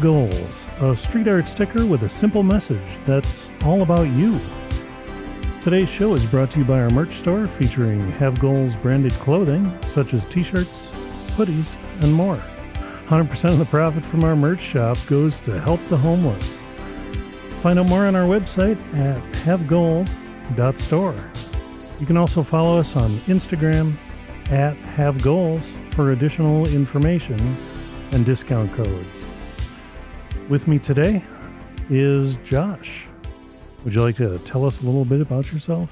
goals, a street art sticker with a simple message that's all about you. Today's show is brought to you by our merch store featuring Have Goals branded clothing such as t-shirts, hoodies, and more. 100% of the profit from our merch shop goes to help the homeless. Find out more on our website at havegoals.store. You can also follow us on Instagram at havegoals for additional information and discount codes. With me today is Josh. Would you like to tell us a little bit about yourself?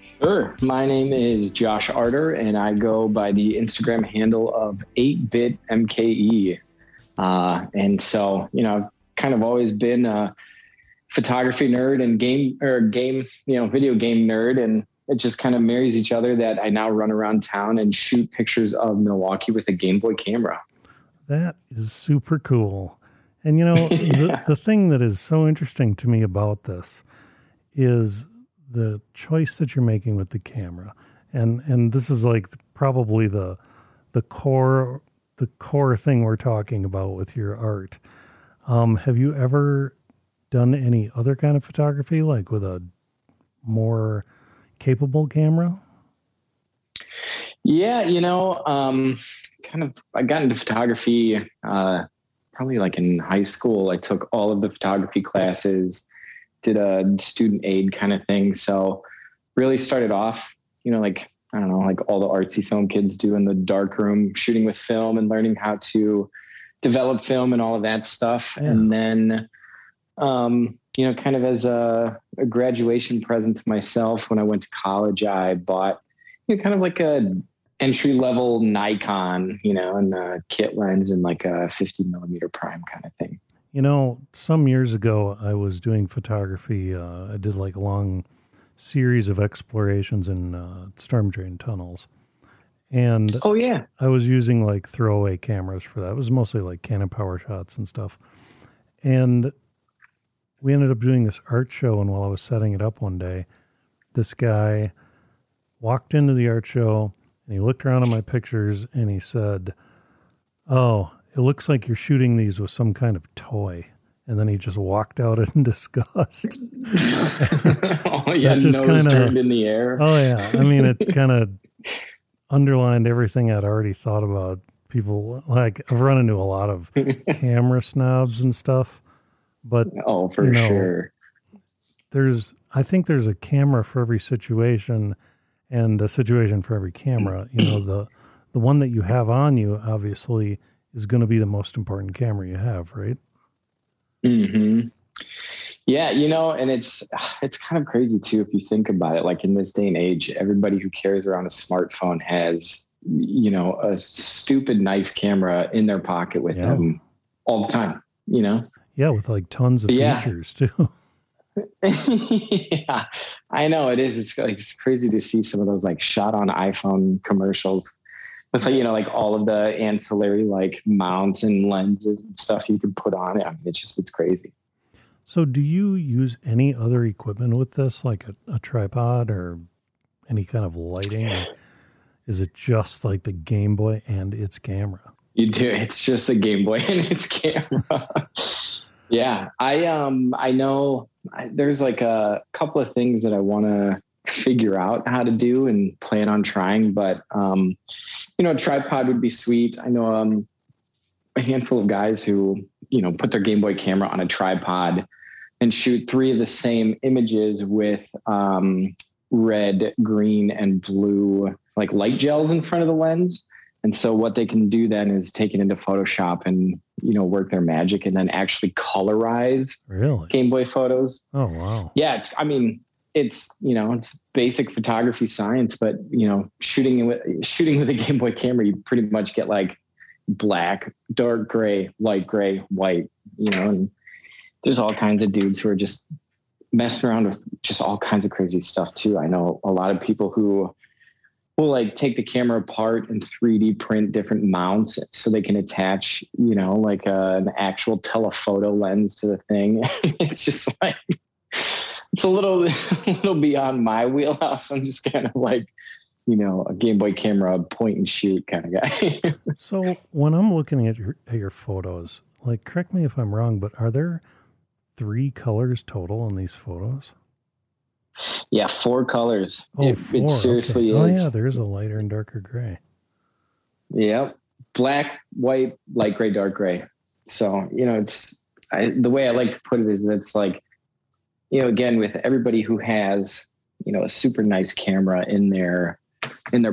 Sure. My name is Josh Arter, and I go by the Instagram handle of 8BitMKE. And so, you know, I've kind of always been a photography nerd and video game nerd, and it just kind of marries each other that I now run around town and shoot pictures of Milwaukee with a Game Boy camera. That is super cool. And, you know, the thing that is so interesting to me about this is the choice that you're making with the camera. And this is like probably the core thing we're talking about with your art. Have you ever done any other kind of photography, like with a more capable camera? Yeah, you know, I got into photography probably like in high school. I took all of the photography classes, did a student aid kind of thing. So really started off, you know, like, I don't know, like all the artsy film kids do in the darkroom, shooting with film and learning how to develop film and all of that stuff. Yeah. And then, you know, kind of as a graduation present to myself, when I went to college, I bought, you know, kind of like a entry-level Nikon, you know, and a kit lens and like a 50 millimeter prime kind of thing. You know, some years ago, I was doing photography. I did like a long series of explorations in storm drain tunnels. And oh, yeah. I was using like throwaway cameras for that. It was mostly like Canon power shots and stuff. And we ended up doing this art show, and while I was setting it up one day, this guy walked into the art show, and he looked around at my pictures, and he said, "Oh, it looks like you're shooting these with some kind of toy." And then he just walked out in disgust. Oh, yeah, nose turned in the air. Oh, yeah. I mean, it kind of underlined everything I'd already thought about people. Like, I've run into a lot of camera snobs and stuff. But sure, I think there's a camera for every situation and a situation for every camera. You know, the one that you have on you obviously is going to be the most important camera you have, right? Mm-hmm. Yeah, you know, and it's kind of crazy too if you think about it. Like in this day and age, everybody who carries around a smartphone has, you know, a stupid nice camera in their pocket with them all the time, you know. Yeah, with like tons of features too. Yeah, I know it is. It's like, it's crazy to see some of those like shot on iPhone commercials with like, you know, like all of the ancillary like mounts and lenses and stuff you can put on it. I mean, it's crazy. So do you use any other equipment with this, like a tripod or any kind of lighting? Or is it just like the Game Boy and its camera? You do. It's just a Game Boy and its camera. Yeah, I know there's like a couple of things that I want to figure out how to do and plan on trying, but, you know, a tripod would be sweet. I know a handful of guys who, you know, put their Game Boy camera on a tripod and shoot three of the same images with red, green, and blue, like light gels in front of the lens. And so what they can do then is take it into Photoshop and, you know, work their magic and then actually colorize Game Boy photos. Oh, wow. Yeah. It's basic photography science, but, you know, shooting with a Game Boy camera, you pretty much get like black, dark gray, light gray, white, you know, and there's all kinds of dudes who are just messing around with just all kinds of crazy stuff too. I know a lot of people who will like take the camera apart and 3D print different mounts so they can attach, you know, like an actual telephoto lens to the thing. It's just like, it's a little beyond my wheelhouse. I'm just kind of like you know, a Game Boy camera, point and shoot kind of guy. So when I'm looking at your photos, like, correct me if I'm wrong, but are there 3 colors total in these photos? Yeah, 4 colors. Oh, it seriously okay. is. Oh yeah, there's a lighter and darker gray. Yep. Black, white, light gray, dark gray. So, you know, the way I like to put it is it's like, you know, again, with everybody who has, you know, a super nice camera in their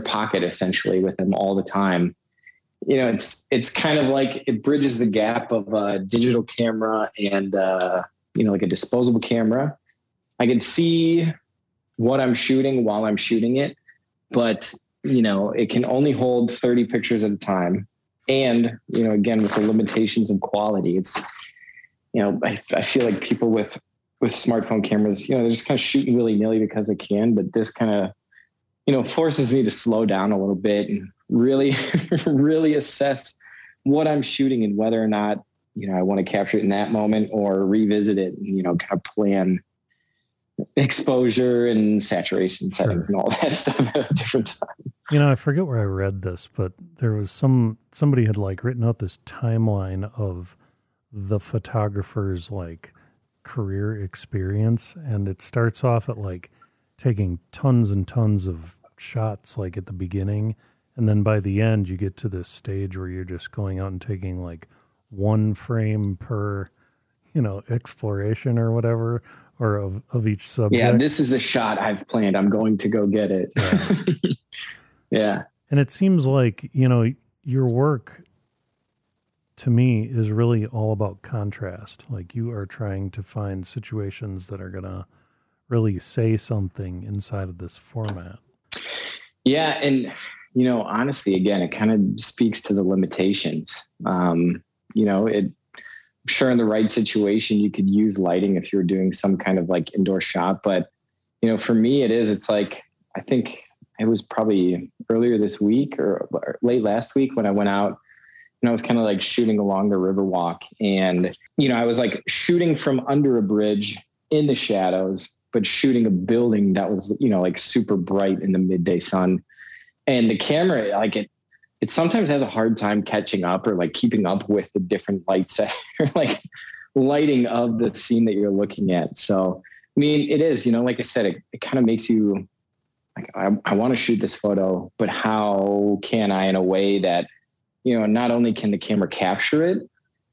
pocket, essentially, with them all the time, you know, it's kind of like it bridges the gap of a digital camera and, you know, like a disposable camera. I can see what I'm shooting while I'm shooting it, but, you know, it can only hold 30 pictures at a time. And, you know, again, with the limitations of quality, it's, you know, I feel like people with smartphone cameras, you know, they're just kind of shooting willy-nilly because they can, but this kind of, you know, forces me to slow down a little bit and really, really assess what I'm shooting and whether or not, you know, I want to capture it in that moment or revisit it and, you know, kind of plan exposure and saturation settings and all that stuff at a different time. You know, I forget where I read this, but there was somebody had like written out this timeline of the photographer's like career experience, and it starts off at like taking tons and tons of shots like at the beginning, and then by the end you get to this stage where you're just going out and taking like 1 frame per, you know, exploration or whatever, or of each subject. Yeah, this is a shot I've planned. I'm going to go get it. Yeah. Yeah. And it seems like, you know, your work to me is really all about contrast. Like, you are trying to find situations that are going to really say something inside of this format. Yeah. And, you know, honestly, again, it kind of speaks to the limitations. You know, sure, in the right situation you could use lighting if you're doing some kind of like indoor shot, but, you know, for me it's like, I think it was probably earlier this week or late last week when I went out and I was kind of like shooting along the Riverwalk, and, you know, I was like shooting from under a bridge in the shadows, but shooting a building that was, you know, like super bright in the midday sun, and the camera, like, it sometimes has a hard time catching up or like keeping up with the different light set or like lighting of the scene that you're looking at. So, I mean, it is, you know, like I said, it kind of makes you like, I want to shoot this photo, but how can I, in a way that, you know, not only can the camera capture it,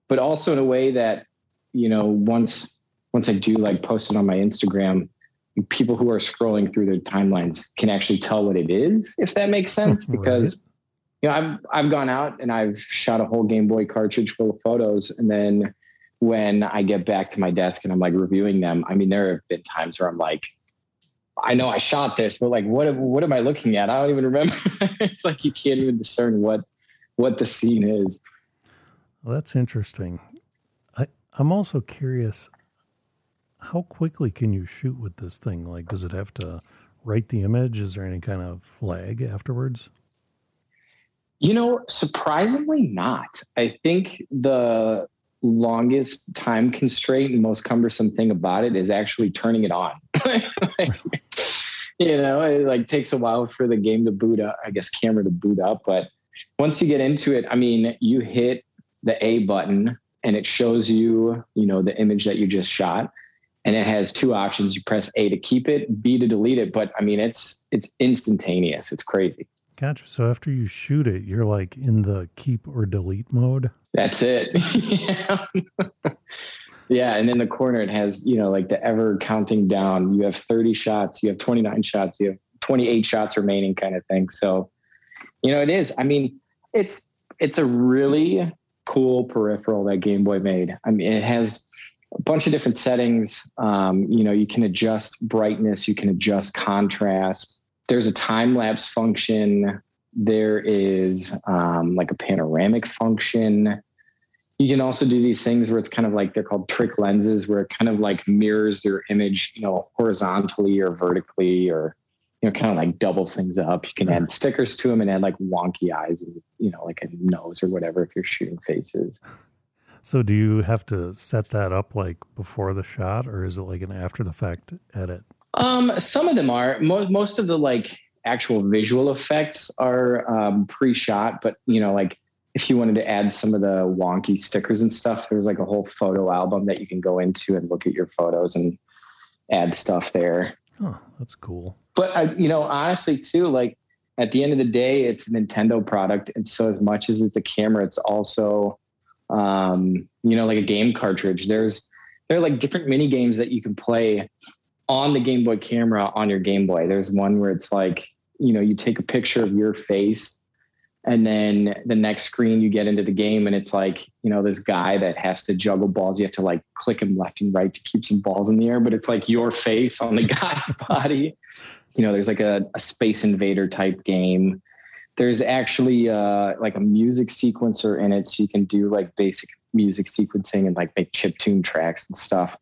but also in a way that, you know, once I do like post it on my Instagram, people who are scrolling through their timelines can actually tell what it is, if that makes sense, because, right. You know, I've gone out and I've shot a whole Game Boy cartridge full of photos, and then when I get back to my desk and I'm like reviewing them, I mean, there have been times where I'm like, I know I shot this, but like, what am I looking at? I don't even remember. It's like you can't even discern what the scene is. Well, that's interesting. I'm also curious, how quickly can you shoot with this thing? Like, does it have to write the image? Is there any kind of lag afterwards? You know, surprisingly not. I think the longest time constraint and most cumbersome thing about it is actually turning it on. Like, you know, it like takes a while for the game to boot up, I guess camera to boot up. But once you get into it, I mean, you hit the A button and it shows you, you know, the image that you just shot. And it has 2 options. You press A to keep it, B to delete it. But I mean, it's instantaneous. It's crazy. Gotcha. So after you shoot it, you're like in the keep or delete mode. That's it. Yeah. Yeah. And in the corner, it has, you know, like the ever counting down. You have 30 shots, you have 29 shots, you have 28 shots remaining kind of thing. So, you know, it is. I mean, it's a really cool peripheral that Game Boy made. I mean, it has a bunch of different settings. You know, you can adjust brightness, you can adjust contrast. There's a time-lapse function. There is like a panoramic function. You can also do these things where it's kind of like, they're called trick lenses, where it kind of like mirrors your image, you know, horizontally or vertically, or, you know, kind of like doubles things up. You can add stickers to them and add like wonky eyes and, you know, like a nose or whatever if you're shooting faces. So do you have to set that up like before the shot, or is it like an after-the-fact edit? Some of them are. Most of the like actual visual effects are pre-shot, but you know, like if you wanted to add some of the wonky stickers and stuff, there's like a whole photo album that you can go into and look at your photos and add stuff there. Oh, that's cool. But you know, honestly too, like at the end of the day, it's a Nintendo product. And so as much as it's a camera, it's also, you know, like a game cartridge. There are like different mini games that you can play on the Game Boy camera on your Game Boy. There's one where it's like, you know, you take a picture of your face and then the next screen you get into the game. And it's like, you know, this guy that has to juggle balls. You have to like click him left and right to keep some balls in the air, but it's like your face on the guy's body. You know, there's like a Space Invader type game. There's actually like a music sequencer in it. So you can do like basic music sequencing and like make chiptune tracks and stuff.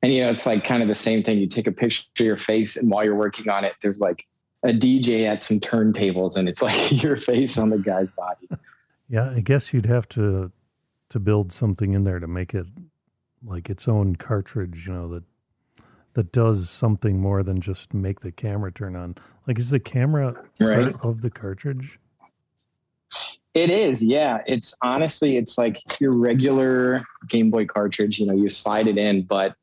And, you know, it's like kind of the same thing. You take a picture of your face and while you're working on it, there's like a DJ at some turntables and it's like your face on the guy's body. Yeah, I guess you'd have to build something in there to make it like its own cartridge, you know, that does something more than just make the camera turn on. Like, is the camera right of the cartridge? It is. Yeah. It's honestly, it's like your regular Game Boy cartridge, you know, you slide it in, but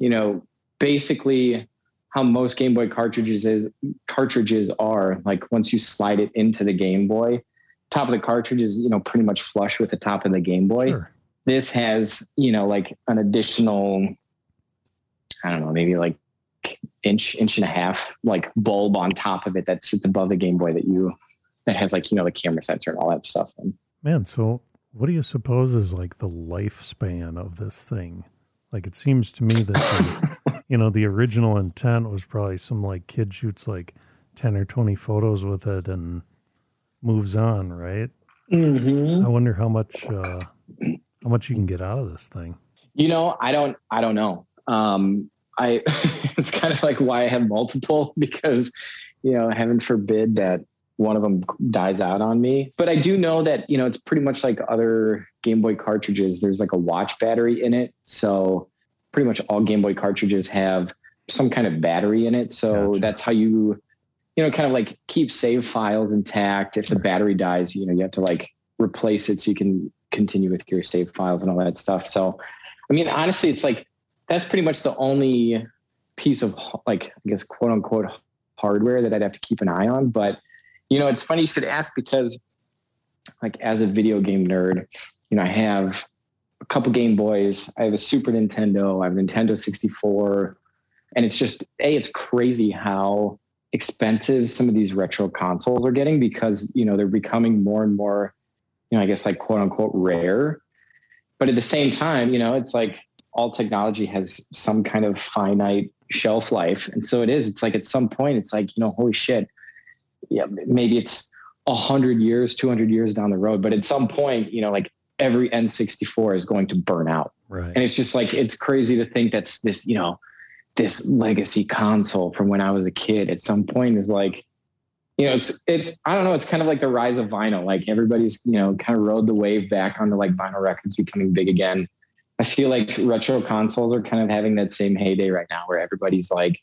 you know, basically how most Game Boy cartridges are like, once you slide it into the Game Boy, top of the cartridge is, you know, pretty much flush with the top of the Game Boy. Sure. This has, you know, like an additional, I don't know, maybe like inch and a half, like bulb on top of it that sits above the Game Boy that has like, you know, the camera sensor and all that stuff. Man, so what do you suppose is like the lifespan of this thing? Like, it seems to me that, you know, the original intent was probably some like kid shoots like 10 or 20 photos with it and moves on. Right. Mm-hmm. I wonder how much you can get out of this thing. You know, I don't know. It's kind of like why I have multiple, because, you know, heaven forbid that one of them dies out on me. But I do know that, you know, it's pretty much like other Game Boy cartridges. There's like a watch battery in it. So pretty much all Game Boy cartridges have some kind of battery in it. So gotcha. That's how you know, kind of like keep save files intact. If the battery dies, you know, you have to like replace it so you can continue with your save files and all that stuff. So, I mean, honestly, it's like, that's pretty much the only piece of like, I guess, quote unquote hardware that I'd have to keep an eye on. But, you know, it's funny you should ask because like as a video game nerd, you know, I have a couple Game Boys. I have a Super Nintendo. I have a Nintendo 64. And it's just, it's crazy how expensive some of these retro consoles are getting because, you know, they're becoming more and more, you know, I guess like quote unquote rare. But at the same time, you know, it's like, all technology has some kind of finite shelf life. And so it is, it's like, at some point it's like, you know, holy shit. Yeah. Maybe it's 100 years, 200 years down the road, but at some point, you know, like every N64 is going to burn out. Right. And it's just like, it's crazy to think that's this, you know, this legacy console from when I was a kid at some point is like, you know, it's, I don't know. It's kind of like the rise of vinyl. Like everybody's, you know, kind of rode the wave back onto like vinyl records becoming big again. I feel like retro consoles are kind of having that same heyday right now where everybody's like,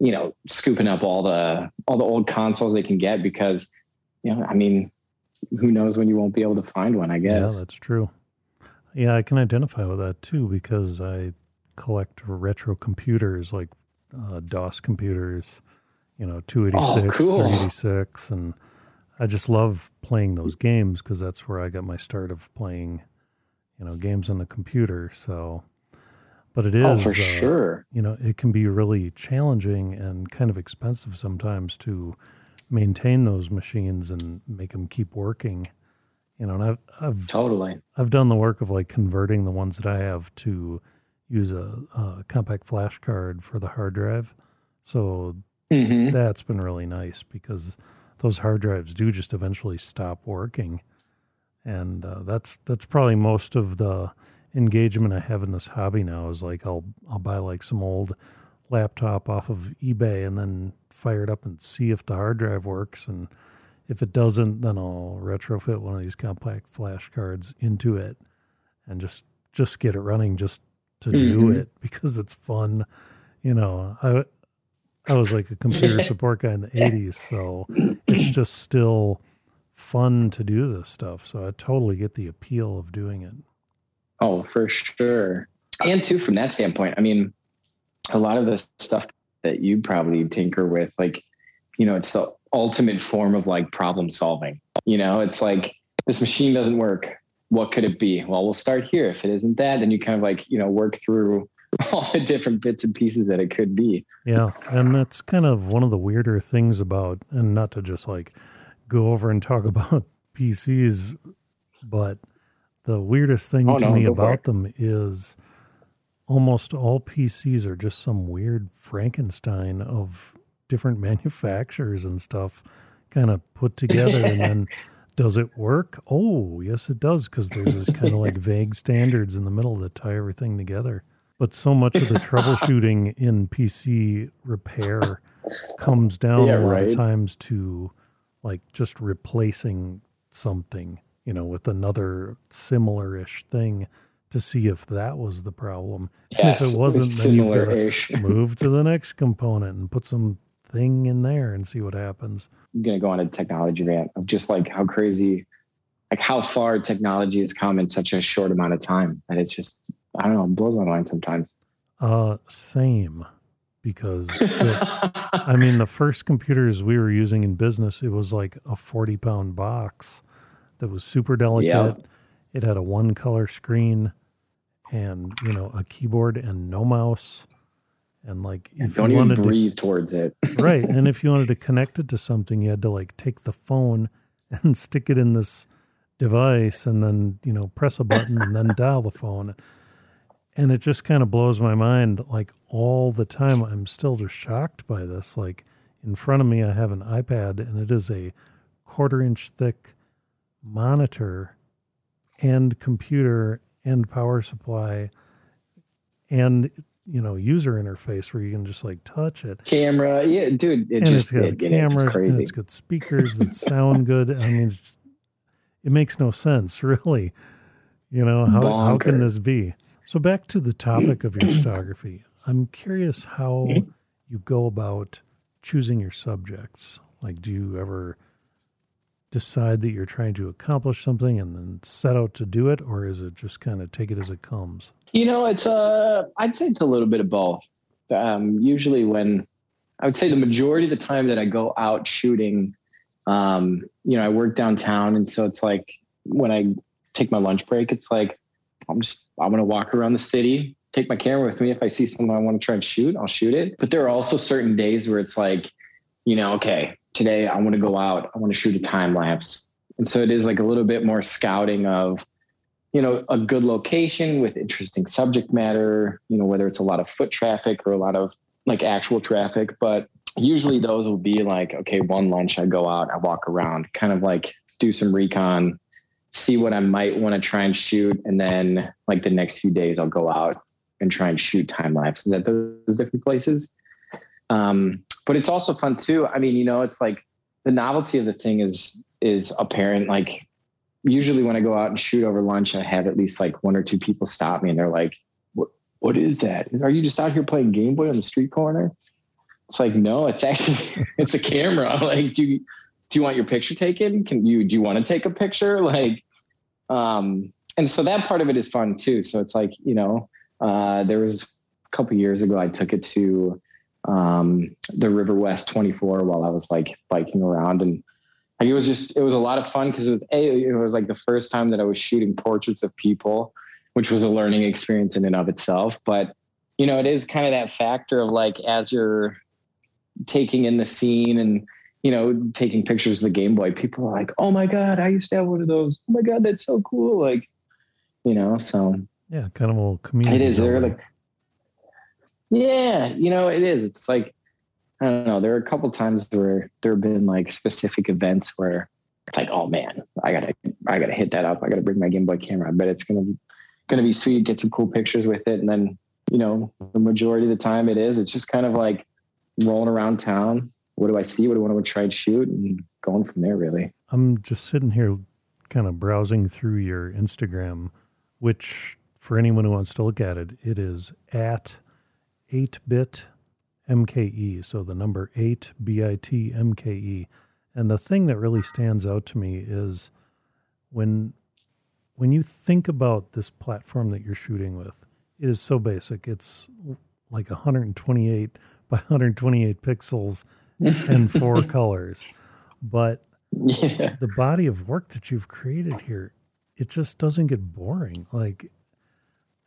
you know, scooping up all the old consoles they can get because, you know, I mean, who knows when you won't be able to find one, I guess. Yeah, that's true. Yeah, I can identify with that too because I collect retro computers like DOS computers, you know, 286, 386, and I just love playing those games because that's where I got my start of playing, you know, games on the computer. So, but it is, for sure, you know, it can be really challenging and kind of expensive sometimes to maintain those machines and make them keep working, you know, and I've done the work of like converting the ones that I have to use a compact flash card for the hard drive. So that's been really nice because those hard drives do just eventually stop working. And that's probably most of the engagement I have in this hobby now is like I'll buy like some old laptop off of eBay and then fire it up and see if the hard drive works. And if it doesn't, then I'll retrofit one of these compact flash cards into it and just get it running just to do it because it's fun. You know, I I was like a computer support guy in the 80s, so it's just still fun to do this stuff. So I totally get the appeal of doing it. Oh, for sure. And too, from that standpoint, I mean, a lot of the stuff that you probably tinker with, like, you know, it's the ultimate form of like problem solving. You know, it's like, this machine doesn't work. What could it be? Well, we'll start here. If it isn't that, then you kind of like, you know, work through all the different bits and pieces that it could be. Yeah. And that's kind of one of the weirder things about, and not to just like go over and talk about PCs, but the weirdest thing to me about them is almost all PCs are just some weird Frankenstein of different manufacturers and stuff kind of put together. And then does it work? Oh, yes, it does. Because there's this kind of like vague standards in the middle that tie everything together. But so much of the troubleshooting in PC repair comes down a lot of times to like just replacing something, you know, with another similar-ish thing to see if that was the problem. Yes, if it wasn't, then you've got to move to the next component and put some thing in there and see what happens. I'm going to go on a technology rant of just like how crazy, like how far technology has come in such a short amount of time. And it's just, I don't know, it blows my mind sometimes. Same. Because, I mean, the first computers we were using in business, it was like a 40-pound box that was super delicate. Yep. It had a one-color screen and, you know, a keyboard and no mouse. And, like, if don't you even wanted breathe to, towards it. Right. And if you wanted to connect it to something, you had to, like, take the phone and stick it in this device and then, you know, press a button and then dial the phone. And it just kind of blows my mind, like, all the time. I'm still just shocked by this. Like, in front of me, I have an iPad, and it is a quarter-inch thick monitor and computer and power supply and, you know, user interface where you can just, like, touch it. Camera. Yeah, dude. It's got cameras, and it's got speakers that sound good. I mean, it makes no sense, really. You know, how can this be? So back to the topic of your photography. I'm curious how you go about choosing your subjects. Like, do you ever decide that you're trying to accomplish something and then set out to do it, or is it just kind of take it as it comes? You know, it's I'd say it's a little bit of both. Usually when, I would say the majority of the time that I go out shooting, you know, I work downtown, and so it's like when I take my lunch break, it's like, I'm going to walk around the city, take my camera with me. If I see something I want to try and shoot, I'll shoot it. But there are also certain days where it's like, you know, okay, today I want to go out. I want to shoot a time lapse. And so it is like a little bit more scouting of, you know, a good location with interesting subject matter, you know, whether it's a lot of foot traffic or a lot of like actual traffic. But usually those will be like, okay, one lunch, I go out, I walk around, kind of like do some recon, see what I might want to try and shoot. And then like the next few days, I'll go out and try and shoot time lapses at those different places. But it's also fun too. I mean, you know, it's like the novelty of the thing is apparent. Like usually when I go out and shoot over lunch, I have at least like one or two people stop me and they're like, what is that? Are you just out here playing Game Boy on the street corner? It's like, no, it's actually, it's a camera. Like, do you want your picture taken? Do you want to take a picture? Like, and so that part of it is fun too. So it's like, you know, there was a couple of years ago, I took it to, the River West 24 while I was like biking around, and like, it was a lot of fun. Cause it was like the first time that I was shooting portraits of people, which was a learning experience in and of itself. But, you know, it is kind of that factor of like, as you're taking in the scene and, you know, taking pictures of the Game Boy, people are like, oh my God, I used to have one of those. Oh my God, that's so cool. Like, you know, so. Yeah, kind of a little community. It is. They're like, yeah, you know, it is. It's like, I don't know. There are a couple times where there have been like specific events where it's like, oh man, I gotta hit that up. I gotta bring my Game Boy camera. But it's gonna be sweet. Get some cool pictures with it. And then, you know, the majority of the time it's just kind of like rolling around town. What do I see? What do I want to try and shoot? And going from there, really. I'm just sitting here kind of browsing through your Instagram, which for anyone who wants to look at it, it is at 8BitMKE. 8BitMKE, so the number 8, BITMKE. And the thing that really stands out to me is when you think about this platform that you're shooting with, it is so basic. It's like 128 by 128 pixels and four colors. But the body of work that you've created here, it just doesn't get boring. Like,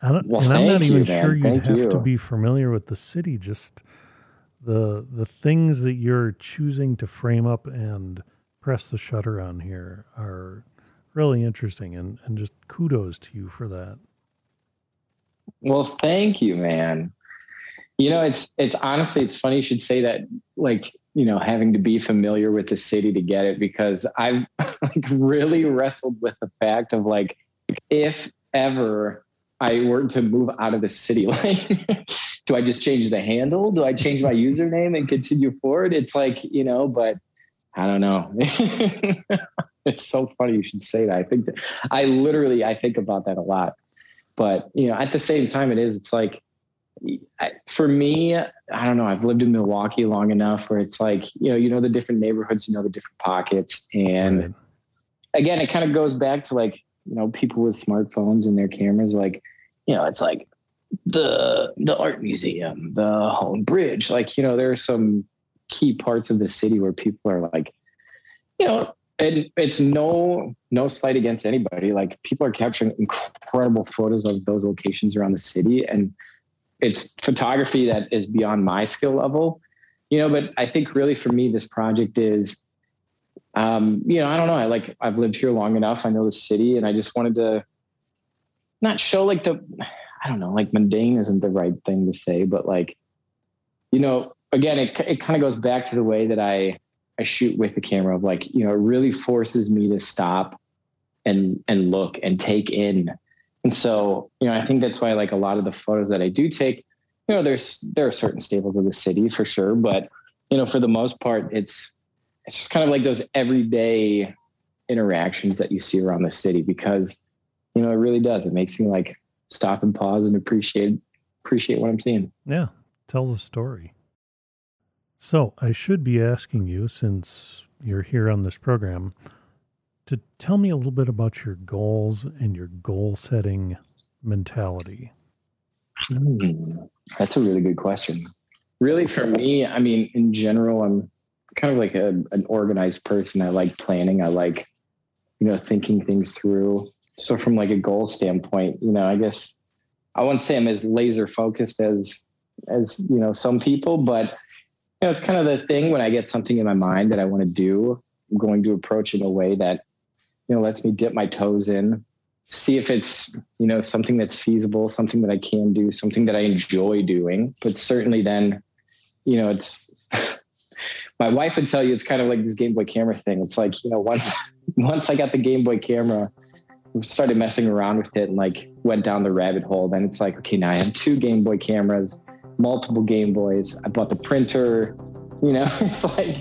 I'm not even sure you'd have to be familiar with the city. Just the things that you're choosing to frame up and press the shutter on here are really interesting, and just kudos to you for that. Well, thank you, man. You know, it's honestly, it's funny you should say that, like, you know, having to be familiar with the city to get it, because I've like really wrestled with the fact of like, if ever I were to move out of the city, like, do I just change the handle? Do I change my username and continue forward? It's like, you know, but I don't know. It's so funny you should say that. I think that I think about that a lot, but you know, at the same time it's like, for me, I don't know, I've lived in Milwaukee long enough where it's like, you know, the different neighborhoods, you know, the different pockets. And right. Again, it kind of goes back to like, you know, people with smartphones and their cameras, like, you know, it's like the art museum, the Holland Bridge, like, you know, there are some key parts of the city where people are like, you know, and it's no slight against anybody. Like, people are capturing incredible photos of those locations around the city, and it's photography that is beyond my skill level, you know, but I think really for me, this project is, you know, I don't know. I've lived here long enough. I know the city, and I just wanted to not show like I don't know, like mundane isn't the right thing to say, but like, you know, again, it kind of goes back to the way that I shoot with the camera of like, you know, it really forces me to stop and look and take in. And so, you know, I think that's why like a lot of the photos that I do take, you know, there are certain staples of the city for sure. But, you know, for the most part, it's just kind of like those everyday interactions that you see around the city, because, you know, it really does. It makes me like stop and pause and appreciate what I'm seeing. Yeah. Tell the story. So I should be asking you, since you're here on this program, to tell me a little bit about your goals and your goal setting mentality. That's a really good question. Really for me, I mean, in general, I'm kind of like an organized person. I like planning. I like, you know, thinking things through. So from like a goal standpoint, you know, I guess I wouldn't say I'm as laser focused as, you know, some people, but you know, it's kind of the thing when I get something in my mind that I want to do, I'm going to approach in a way that, you know, lets me dip my toes in, see if it's, you know, something that's feasible, something that I can do, something that I enjoy doing. But certainly then, you know, it's, my wife would tell you, it's kind of like this Game Boy camera thing. It's like, you know, once I got the Game Boy camera, started messing around with it and like went down the rabbit hole. Then it's like, okay, now I have two Game Boy cameras, multiple Game Boys. I bought the printer, you know, it's like,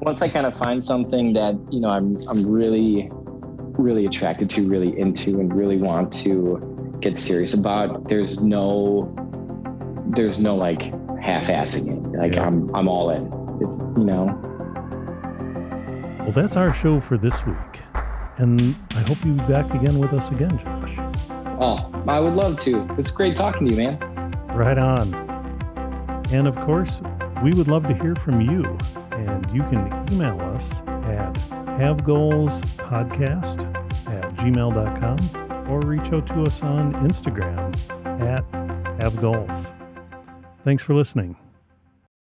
once I kind of find something that, you know, I'm really, really attracted to, really into, and really want to get serious about, there's no like half-assing it. Like, yeah. I'm all in, it's, you know. Well, that's our show for this week. And I hope you'll be back again with us again, Josh. Oh, I would love to. It's great talking to you, man. Right on. And of course, we would love to hear from you. And you can email us at havegoalspodcast@gmail.com or reach out to us on Instagram at havegoals. Thanks for listening.